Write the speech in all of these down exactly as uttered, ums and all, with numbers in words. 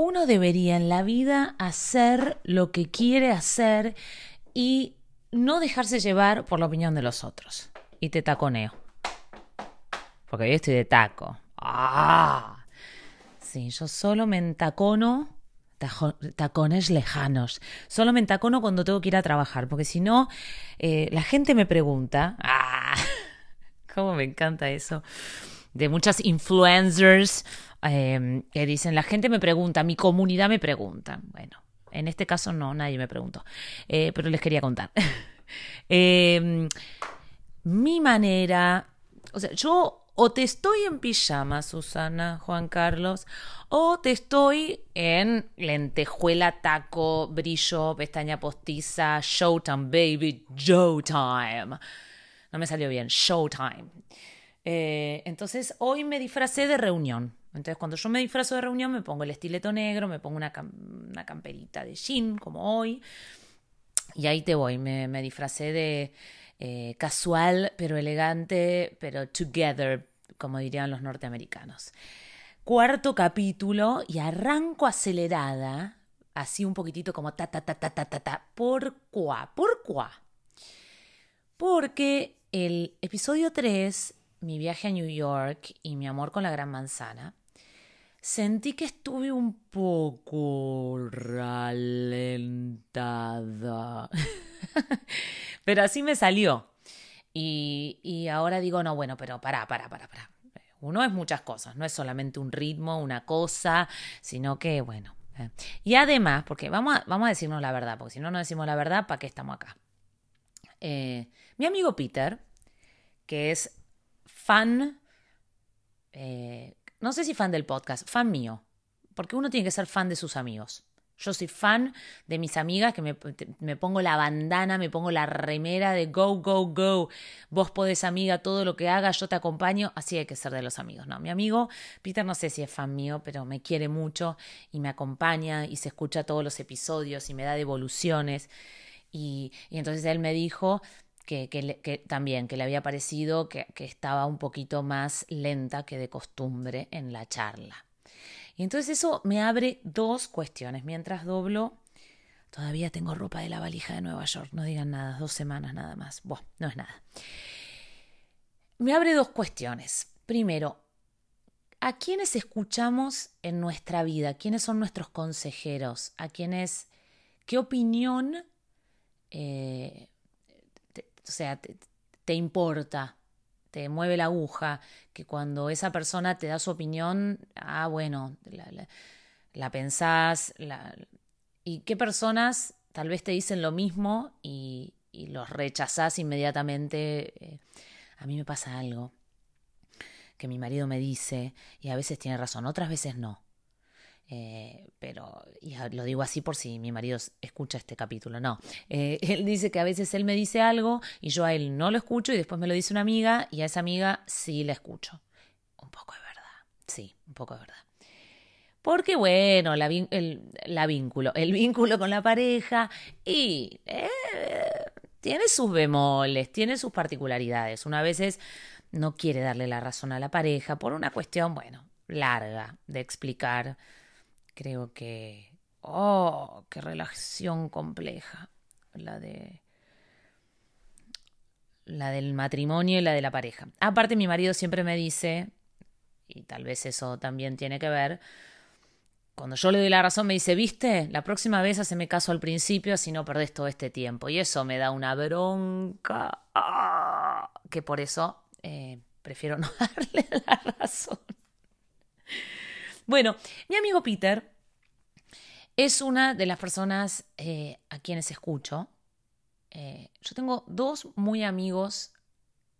uno debería en la vida hacer lo que quiere hacer y no dejarse llevar por la opinión de los otros. Y te taconeo. Porque hoy estoy de taco. ¡Ah! Sí, yo solo me entacono, tajo, tacones lejanos. Solo me entacono cuando tengo que ir a trabajar. Porque si no, eh, la gente me pregunta. ¡Ah! Cómo me encanta eso. De muchas influencers eh, que dicen, la gente me pregunta, mi comunidad me pregunta. Bueno, en este caso no, nadie me preguntó. Eh, pero les quería contar. eh, mi manera... O sea, yo... O te estoy en pijama, Susana, Juan Carlos, o te estoy en lentejuela, taco, brillo, pestaña postiza, showtime, baby, showtime. No me salió bien, showtime. Eh, entonces, hoy me disfracé de reunión. Entonces, cuando yo me disfrazo de reunión, me pongo el estileto negro, me pongo una, cam- una camperita de jean, como hoy. Y ahí te voy, me, me disfracé de... Eh, casual, pero elegante, pero together, como dirían los norteamericanos. Cuarto capítulo y arranco acelerada, así un poquitito como ta, ta, ta, ta, ta, ta, ta. ¿Por cuá? ¿Por cuá? Porque el episodio tres, mi viaje a New York y mi amor con la Gran Manzana, sentí que estuve un poco ralentada. Pero así me salió. Y, y ahora digo, no, bueno, pero pará, pará, pará, pará. Uno es muchas cosas, no es solamente un ritmo, una cosa, sino que, bueno. Y además, porque vamos a, vamos a decirnos la verdad, porque si no nos decimos la verdad, ¿para qué estamos acá? Eh, mi amigo Peter, que es fan, eh, no sé si fan del podcast, fan mío, porque uno tiene que ser fan de sus amigos. Yo soy fan de mis amigas, que me, me pongo la bandana, me pongo la remera de go, go, go. Vos podés, amiga, todo lo que hagas, yo te acompaño. Así hay que ser de los amigos, ¿no? Mi amigo Peter, no sé si es fan mío, pero me quiere mucho y me acompaña y se escucha todos los episodios y me da devoluciones. Y, y entonces él me dijo que, que, que también, que le había parecido que, que estaba un poquito más lenta que de costumbre en la charla. Y entonces eso me abre dos cuestiones. Mientras doblo, todavía tengo ropa de la valija de Nueva York. No digan nada, dos semanas nada más. Buah, no es nada. Me abre dos cuestiones. Primero, ¿a quiénes escuchamos en nuestra vida? ¿Quiénes son nuestros consejeros? ¿A quiénes? ¿Qué opinión eh, te, o sea, te, te importa? Te mueve la aguja, que cuando esa persona te da su opinión, ah, bueno, la, la, la pensás, la, y qué personas tal vez te dicen lo mismo y, y los rechazás inmediatamente. Eh, a mí me pasa algo que mi marido me dice, y a veces tiene razón, otras veces no. Eh, pero y lo digo así por si mi marido escucha este capítulo, no, eh, él dice que a veces él me dice algo y yo a él no lo escucho y después me lo dice una amiga y a esa amiga sí la escucho. Un poco de verdad, sí, un poco de verdad. Porque bueno, la, vin- el, la vínculo, el vínculo con la pareja y eh, tiene sus bemoles, tiene sus particularidades. Una veces no quiere darle la razón a la pareja por una cuestión, bueno, larga de explicar. Creo que... ¡Oh! ¡Qué relación compleja! La de... La del matrimonio y la de la pareja. Aparte, mi marido siempre me dice, y tal vez eso también tiene que ver, cuando yo le doy la razón me dice, ¿viste? La próxima vez haceme caso al principio, así no perdés todo este tiempo. Y eso me da una bronca. ¡Ah! Que por eso eh, prefiero no darle la razón. Bueno, mi amigo Peter es una de las personas eh, a quienes escucho. Eh, yo tengo dos muy amigos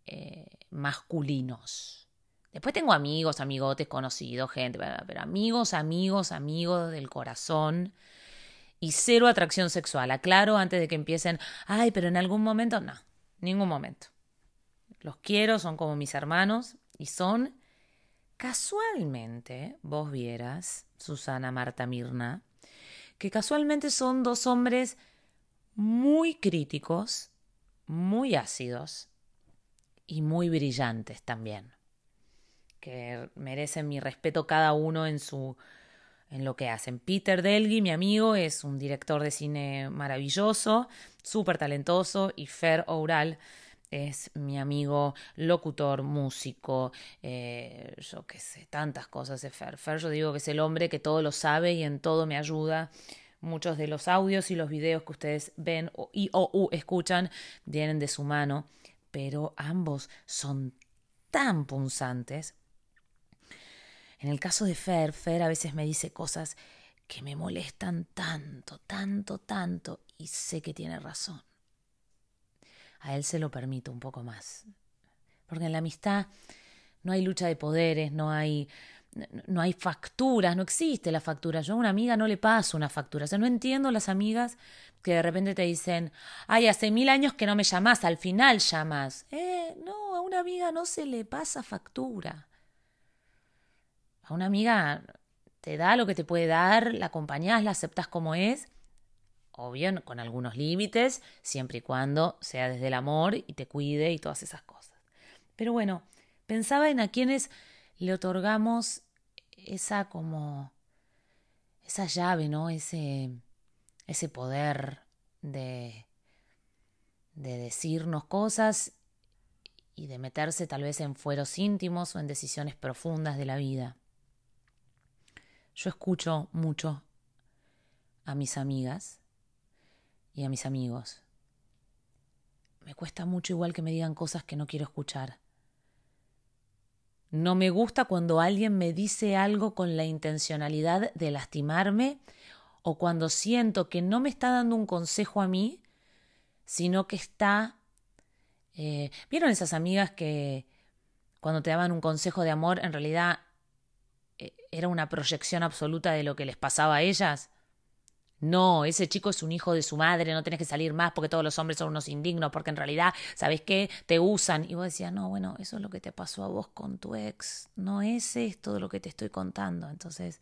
eh, masculinos. Después tengo amigos, amigotes, conocidos, gente, pero amigos, amigos, amigos del corazón y cero atracción sexual. Aclaro antes de que empiecen, ay, pero en algún momento, no, ningún momento. Los quiero, son como mis hermanos y son... Casualmente, vos vieras, Susana, Marta, Mirna, que casualmente son dos hombres muy críticos, muy ácidos y muy brillantes también, que merecen mi respeto cada uno en su en lo que hacen. Peter Delgui, mi amigo, es un director de cine maravilloso, súper talentoso, y Fer Oural es mi amigo locutor, músico, eh, yo qué sé, tantas cosas de Fer. Fer, yo digo que es el hombre que todo lo sabe y en todo me ayuda. Muchos de los audios y los videos que ustedes ven o, y o u, escuchan vienen de su mano, pero ambos son tan punzantes. En el caso de Fer, Fer a veces me dice cosas que me molestan tanto, tanto, tanto, y sé que tiene razón. A él se lo permito un poco más. Porque en la amistad no hay lucha de poderes, no hay, no hay facturas, no existe la factura. Yo a una amiga no le paso una factura. O sea, no entiendo las amigas que de repente te dicen, ay, hace mil años que no me llamás, al final llamás. Eh, no, a una amiga no se le pasa factura. A una amiga te da lo que te puede dar, la acompañás, la aceptás como es, obvio, con algunos límites, siempre y cuando sea desde el amor y te cuide y todas esas cosas. Pero bueno, pensaba en a quienes le otorgamos esa como, esa llave, ¿no? Ese, ese poder de, de decirnos cosas y de meterse tal vez en fueros íntimos o en decisiones profundas de la vida. Yo escucho mucho a mis amigas y a mis amigos. Me cuesta mucho igual que me digan cosas que no quiero escuchar. No me gusta cuando alguien me dice algo con la intencionalidad de lastimarme o cuando siento que no me está dando un consejo a mí, sino que está... Eh, ¿vieron esas amigas que cuando te daban un consejo de amor en realidad... era una proyección absoluta de lo que les pasaba a ellas? No, ese chico es un hijo de su madre, no tenés que salir más porque todos los hombres son unos indignos, porque en realidad, ¿sabés qué? Te usan. Y vos decías, no, bueno, eso es lo que te pasó a vos con tu ex, no es esto lo que te estoy contando. Entonces,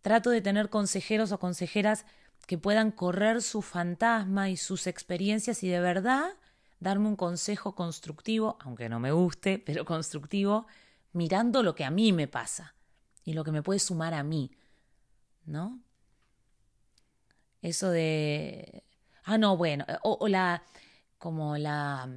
trato de tener consejeros o consejeras que puedan correr su fantasma y sus experiencias y de verdad darme un consejo constructivo, aunque no me guste, pero constructivo, mirando lo que a mí me pasa y lo que me puede sumar a mí, ¿no? Eso de... Ah, no, bueno, o, o la... como la...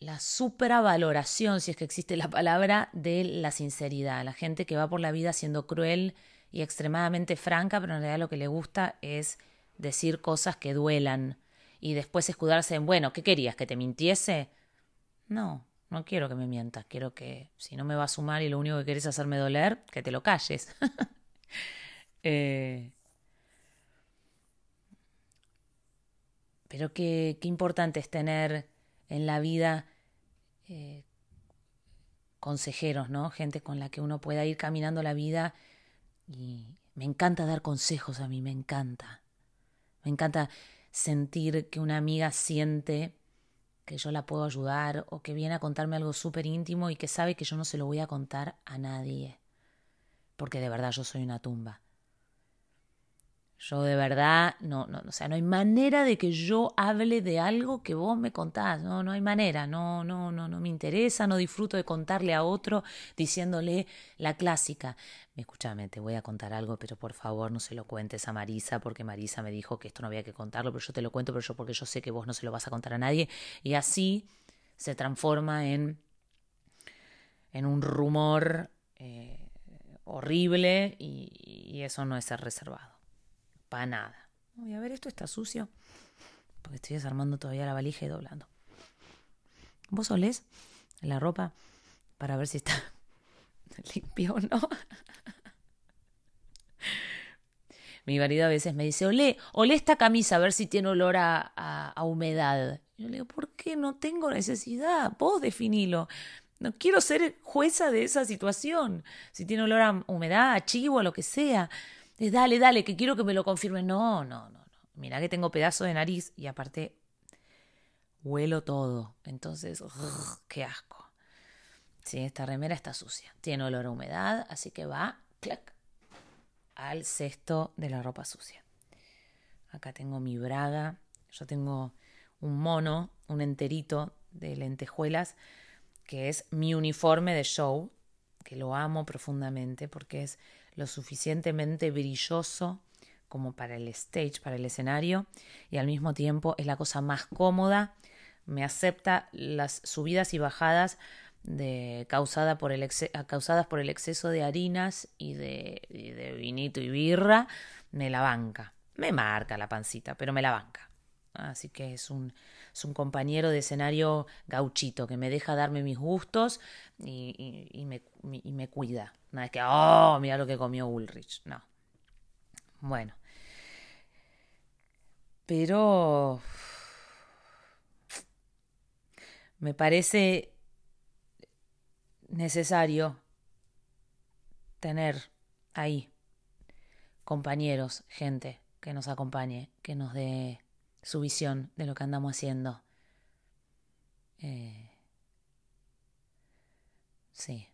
la supervaloración, si es que existe la palabra, de la sinceridad. La gente que va por la vida siendo cruel y extremadamente franca, pero en realidad lo que le gusta es decir cosas que duelan y después escudarse en, bueno, ¿qué querías? ¿Que te mintiese? No. No quiero que me mientas, quiero que si no me va a sumar y lo único que querés es hacerme doler, que te lo calles. eh, pero qué, qué importante es tener en la vida eh, consejeros, ¿no? Gente con la que uno pueda ir caminando la vida. Y me encanta dar consejos a mí, me encanta. Me encanta sentir que una amiga siente... que yo la puedo ayudar o que viene a contarme algo súper íntimo y que sabe que yo no se lo voy a contar a nadie. Porque de verdad yo soy una tumba. Yo de verdad, no, no, o sea, no hay manera de que yo hable de algo que vos me contás. No, no hay manera, no, no, no, no me interesa, no disfruto de contarle a otro diciéndole la clásica. Escúchame, te voy a contar algo, pero por favor no se lo cuentes a Marisa, porque Marisa me dijo que esto no había que contarlo, pero yo te lo cuento, pero yo porque yo sé que vos no se lo vas a contar a nadie. Y así se transforma en, en un rumor eh, horrible y, y eso no es ser reservado. Para nada. Voy a ver, esto está sucio. Porque estoy desarmando todavía la valija y doblando. ¿Vos olés la ropa para ver si está limpio o no? Mi marido a veces me dice, olé, olé esta camisa a ver si tiene olor a, a, a humedad. Yo le digo, ¿por qué? No tengo necesidad. Vos definilo. No quiero ser jueza de esa situación. Si tiene olor a humedad, a chivo, a lo que sea. Dale, dale, que quiero que me lo confirmes. No, no, no, no. Mirá que tengo pedazo de nariz y aparte huelo todo. Entonces, ugh, qué asco. Sí, esta remera está sucia. Tiene olor a humedad, así que va, clac, al cesto de la ropa sucia. Acá tengo mi braga. Yo tengo un mono, un enterito de lentejuelas, que es mi uniforme de show, que lo amo profundamente porque es lo suficientemente brilloso como para el stage, para el escenario, y al mismo tiempo es la cosa más cómoda, me acepta las subidas y bajadas de, causada por el ex, causadas por el exceso de harinas y de, y de vinito y birra, me la banca, me marca la pancita, pero me la banca. Así que es un, es un compañero de escenario gauchito que me deja darme mis gustos y, y, y, me, y me cuida. No es que, oh, mira lo que comió Ulrich, no. Bueno, pero me parece necesario tener ahí compañeros, gente que nos acompañe, que nos dé su visión de lo que andamos haciendo. Eh, sí.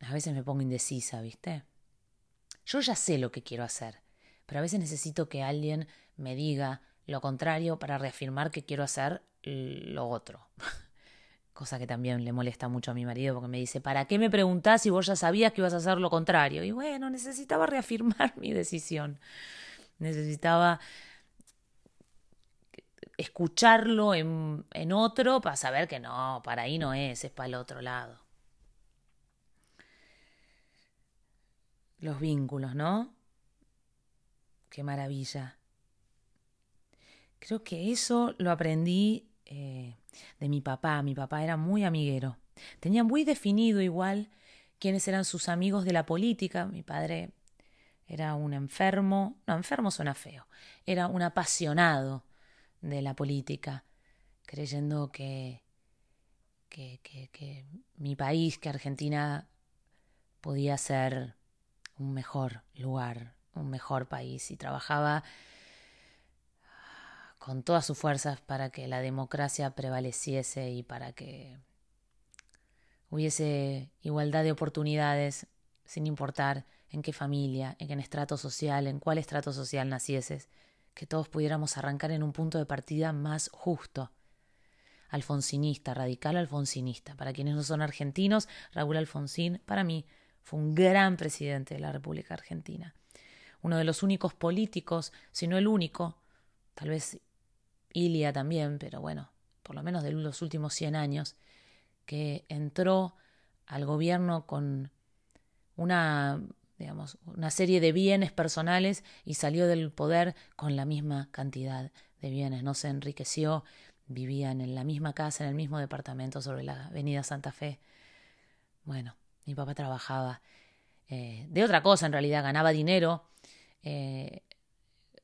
A veces me pongo indecisa, ¿viste? Yo ya sé lo que quiero hacer, pero a veces necesito que alguien me diga lo contrario para reafirmar que quiero hacer lo otro. Cosa que también le molesta mucho a mi marido porque me dice, ¿para qué me preguntás si vos ya sabías que ibas a hacer lo contrario? Y bueno, necesitaba reafirmar mi decisión. Necesitaba escucharlo en, en otro para saber que no, para ahí no es, es para el otro lado. Los vínculos, ¿no? Qué maravilla. Creo que eso lo aprendí eh, de mi papá. Mi papá era muy amiguero. Tenía muy definido igual quiénes eran sus amigos de la política. Mi padre era un enfermo. No, enfermo suena feo. Era un apasionado de la política, creyendo que, que, que, que mi país, que Argentina, podía ser un mejor lugar, un mejor país, y trabajaba con todas sus fuerzas para que la democracia prevaleciese y para que hubiese igualdad de oportunidades sin importar en qué familia, en qué estrato social, en cuál estrato social nacieses, que todos pudiéramos arrancar en un punto de partida más justo. Alfonsinista, radical alfonsinista. Para quienes no son argentinos, Raúl Alfonsín, para mí, fue un gran presidente de la República Argentina. Uno de los únicos políticos, si no el único, tal vez Ilia también, pero bueno, por lo menos de los últimos cien años, que entró al gobierno con una, digamos, una serie de bienes personales y salió del poder con la misma cantidad de bienes. No se enriqueció, vivían en la misma casa, en el mismo departamento sobre la avenida Santa Fe. Bueno, mi papá trabajaba eh, de otra cosa, en realidad ganaba dinero eh,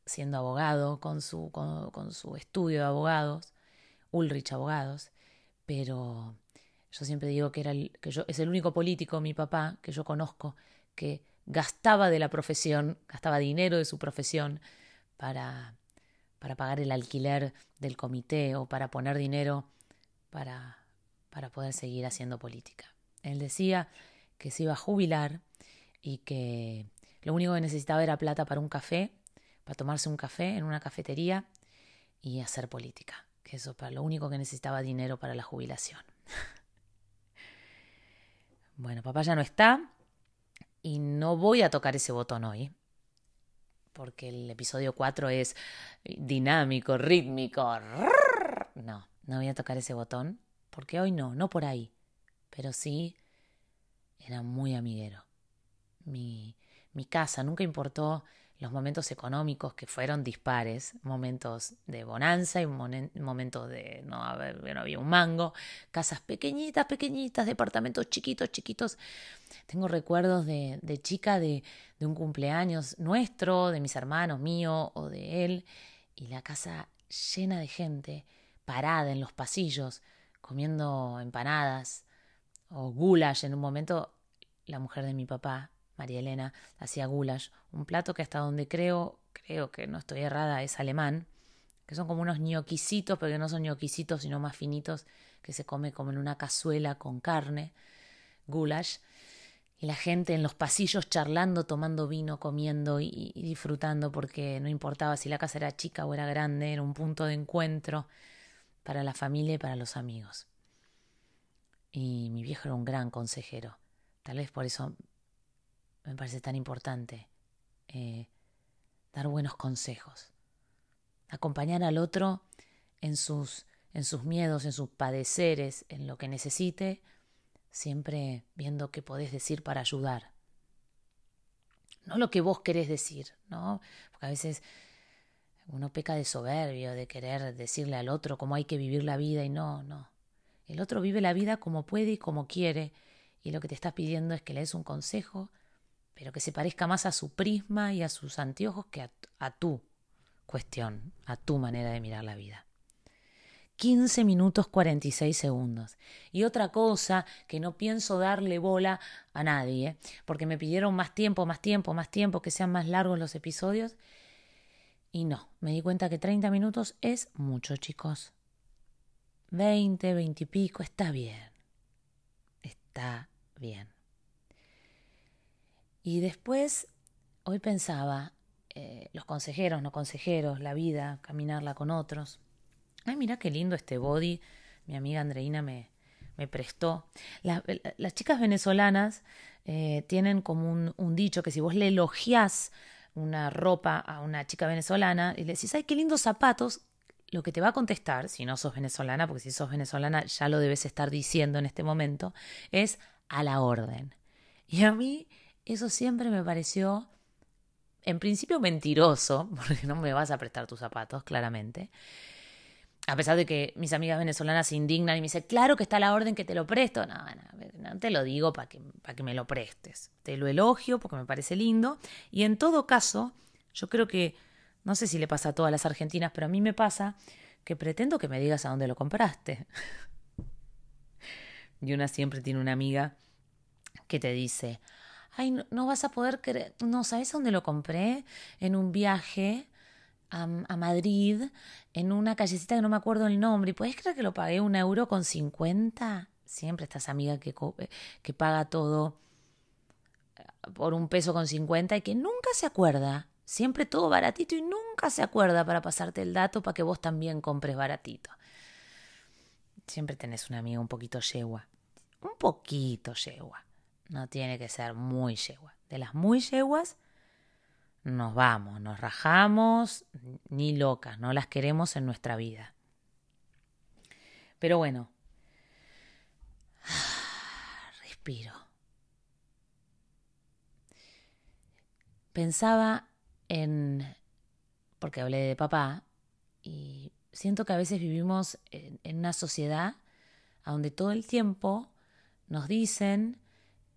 siendo abogado con su, con, con su estudio de abogados, Ulrich Abogados, pero yo siempre digo que, era el, que yo, es el único político, mi papá, que yo conozco, que gastaba de la profesión, gastaba dinero de su profesión para, para pagar el alquiler del comité o para poner dinero para, para poder seguir haciendo política. Él decía que se iba a jubilar y que lo único que necesitaba era plata para un café, para tomarse un café en una cafetería y hacer política. Que eso para lo único que necesitaba dinero para la jubilación. Bueno, papá ya no está y no voy a tocar ese botón hoy. Porque el episodio cuatro es dinámico, rítmico. No, no voy a tocar ese botón porque hoy no, no por ahí. Pero sí, era muy amiguero. Mi, mi casa nunca importó los momentos económicos que fueron dispares, momentos de bonanza y monen, momentos de no, haber, no había un mango, casas pequeñitas, pequeñitas, departamentos chiquitos, chiquitos. Tengo recuerdos de, de chica de, de un cumpleaños nuestro, de mis hermanos, mío o de él, y la casa llena de gente, parada en los pasillos, comiendo empanadas o goulash. En un momento la mujer de mi papá, María Elena, hacía goulash, un plato que hasta donde creo, creo que no estoy errada, es alemán, que son como unos ñoquisitos, pero que no son ñoquisitos, sino más finitos, que se come como en una cazuela con carne, goulash, y la gente en los pasillos charlando, tomando vino, comiendo y, y disfrutando, porque no importaba si la casa era chica o era grande, era un punto de encuentro para la familia y para los amigos. Y mi viejo era un gran consejero. Tal vez por eso me parece tan importante eh, dar buenos consejos. Acompañar al otro en sus, en sus miedos, en sus padeceres, en lo que necesite, siempre viendo qué podés decir para ayudar. No lo que vos querés decir, ¿no? Porque a veces uno peca de soberbio, de querer decirle al otro cómo hay que vivir la vida y no, no. El otro vive la vida como puede y como quiere y lo que te estás pidiendo es que le des un consejo, pero que se parezca más a su prisma y a sus anteojos que a, a tu cuestión, a tu manera de mirar la vida. quince minutos cuarenta y seis segundos. Y otra cosa que no pienso darle bola a nadie, ¿eh? Porque me pidieron más tiempo, más tiempo, más tiempo, que sean más largos los episodios. Y no, me di cuenta que treinta minutos es mucho, chicos. veinte, veinte y pico, está bien. Está bien. Y después, hoy pensaba, eh, los consejeros, no consejeros, la vida, caminarla con otros. Ay, mirá qué lindo este body. Mi amiga Andreina me, me prestó. La, la, las chicas venezolanas eh, tienen como un, un dicho que si vos le elogiás una ropa a una chica venezolana y le decís, ay, qué lindos zapatos, lo que te va a contestar, si no sos venezolana, porque si sos venezolana ya lo debes estar diciendo en este momento, es a la orden. Y a mí eso siempre me pareció, en principio, mentiroso, porque no me vas a prestar tus zapatos, claramente. A pesar de que mis amigas venezolanas se indignan y me dicen, claro que está la orden que te lo presto. No, no, no te lo digo para que, pa que me lo prestes. Te lo elogio porque me parece lindo. Y en todo caso, yo creo que, no sé si le pasa a todas las argentinas, pero a mí me pasa que pretendo que me digas a dónde lo compraste. Y una siempre tiene una amiga que te dice, ay, no, no vas a poder creer, no, ¿sabes a dónde lo compré? En un viaje A, a Madrid, en una callecita que no me acuerdo el nombre, y ¿puedes creer que lo pagué un euro con cincuenta? Siempre estás amiga que, que paga todo por un peso con cincuenta y que nunca se acuerda, siempre todo baratito y nunca se acuerda para pasarte el dato para que vos también compres baratito. Siempre tenés una amiga un poquito yegua, un poquito yegua, no tiene que ser muy yegua. De las muy yeguas nos vamos, nos rajamos, ni locas, no las queremos en nuestra vida. Pero bueno, respiro. Pensaba en, porque hablé de papá, y siento que a veces vivimos en, en una sociedad donde todo el tiempo nos dicen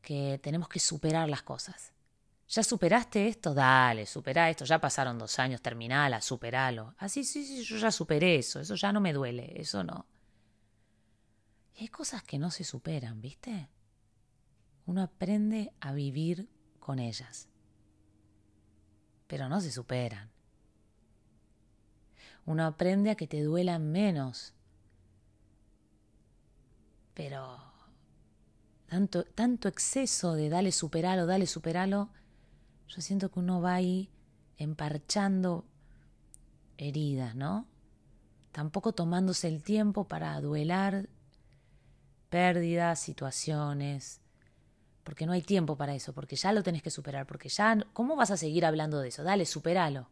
que tenemos que superar las cosas. ¿Ya superaste esto? Dale, superá esto. Ya pasaron dos años, terminala, superalo. Ah, sí, sí, sí, yo ya superé eso. Eso ya no me duele, eso no. Y hay cosas que no se superan, ¿viste? Uno aprende a vivir con ellas. Pero no se superan. Uno aprende a que te duelan menos. Pero tanto, tanto exceso de dale, superalo, dale, superalo... Yo siento que uno va ahí emparchando heridas, ¿no? Tampoco tomándose el tiempo para duelar pérdidas, situaciones, porque no hay tiempo para eso, porque ya lo tenés que superar, porque ya... ¿Cómo vas a seguir hablando de eso? Dale, superalo.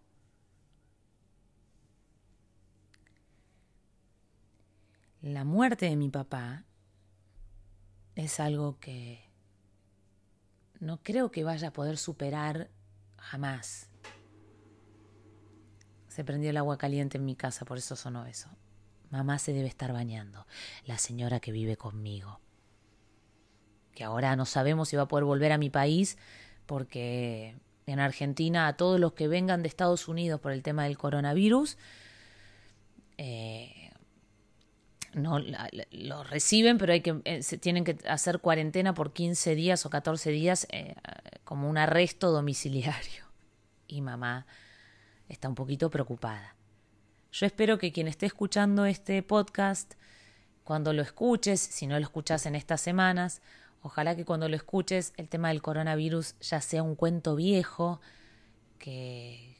La muerte de mi papá es algo que no creo que vaya a poder superar jamás. Se prendió el agua caliente en mi casa, por eso sonó eso. Mamá se debe estar bañando, la señora que vive conmigo. Que ahora no sabemos si va a poder volver a mi país, porque en Argentina a todos los que vengan de Estados Unidos por el tema del coronavirus, eh, no lo reciben, pero hay que eh, se tienen que hacer cuarentena por quince días o catorce días eh, como un arresto domiciliario. Y mamá está un poquito preocupada. Yo espero que quien esté escuchando este podcast, cuando lo escuches, si no lo escuchas en estas semanas, ojalá que cuando lo escuches el tema del coronavirus ya sea un cuento viejo, que,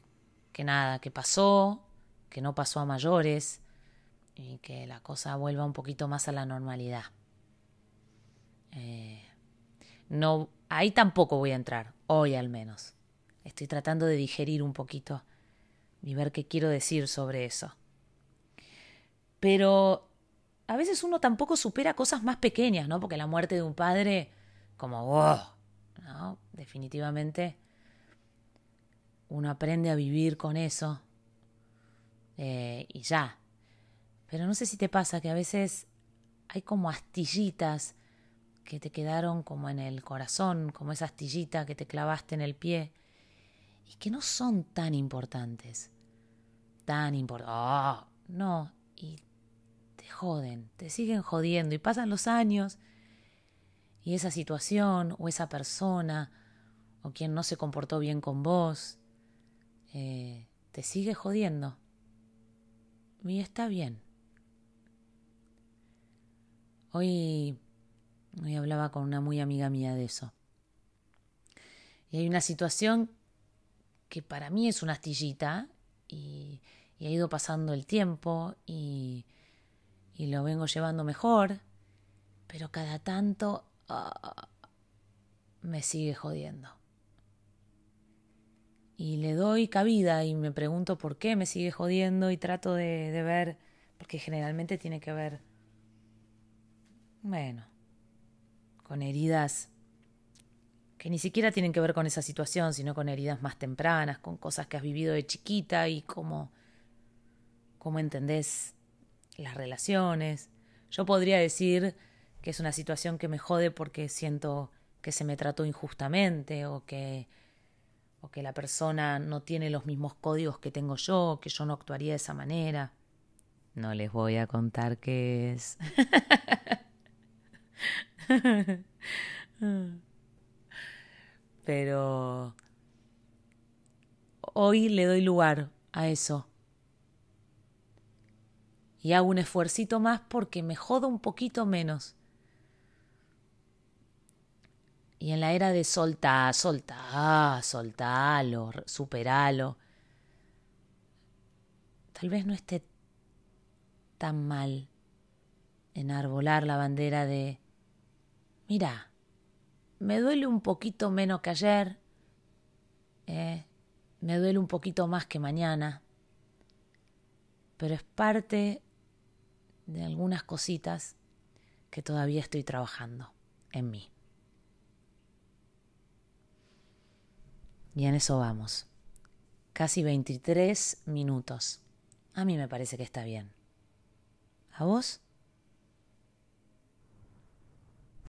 que nada, que pasó, que no pasó a mayores, y que la cosa vuelva un poquito más a la normalidad. Eh, No, ahí tampoco voy a entrar, hoy al menos. Estoy tratando de digerir un poquito y ver qué quiero decir sobre eso. Pero a veces uno tampoco supera cosas más pequeñas, ¿no? Porque la muerte de un padre, como wow, ¿no? Definitivamente uno aprende a vivir con eso eh, y ya. Pero no sé si te pasa que a veces hay como astillitas que te quedaron como en el corazón, como esa astillita que te clavaste en el pie y que no son tan importantes, tan importantes, oh, no, y te joden, te siguen jodiendo y pasan los años y esa situación o esa persona o quien no se comportó bien con vos eh, te sigue jodiendo y está bien. Hoy, hoy hablaba con una muy amiga mía de eso y hay una situación que para mí es una astillita y, y ha ido pasando el tiempo y, y lo vengo llevando mejor, pero cada tanto uh, me sigue jodiendo. Y le doy cabida y me pregunto por qué me sigue jodiendo y trato de, de ver, porque generalmente tiene que ver, bueno, con heridas que ni siquiera tienen que ver con esa situación, sino con heridas más tempranas, con cosas que has vivido de chiquita y cómo, cómo entendés las relaciones. Yo podría decir que es una situación que me jode porque siento que se me trató injustamente o que, o que la persona no tiene los mismos códigos que tengo yo, que yo no actuaría de esa manera. No les voy a contar qué es. Pero hoy le doy lugar a eso. Y hago un esfuercito más porque me jodo un poquito menos. Y en la era de soltar, soltar, soltarlo, superarlo, tal vez no esté tan mal enarbolar la bandera de, mira, me duele un poquito menos que ayer, eh, me duele un poquito más que mañana, pero es parte de algunas cositas que todavía estoy trabajando en mí. Y en eso vamos. Casi veintitrés minutos. A mí me parece que está bien. ¿A vos?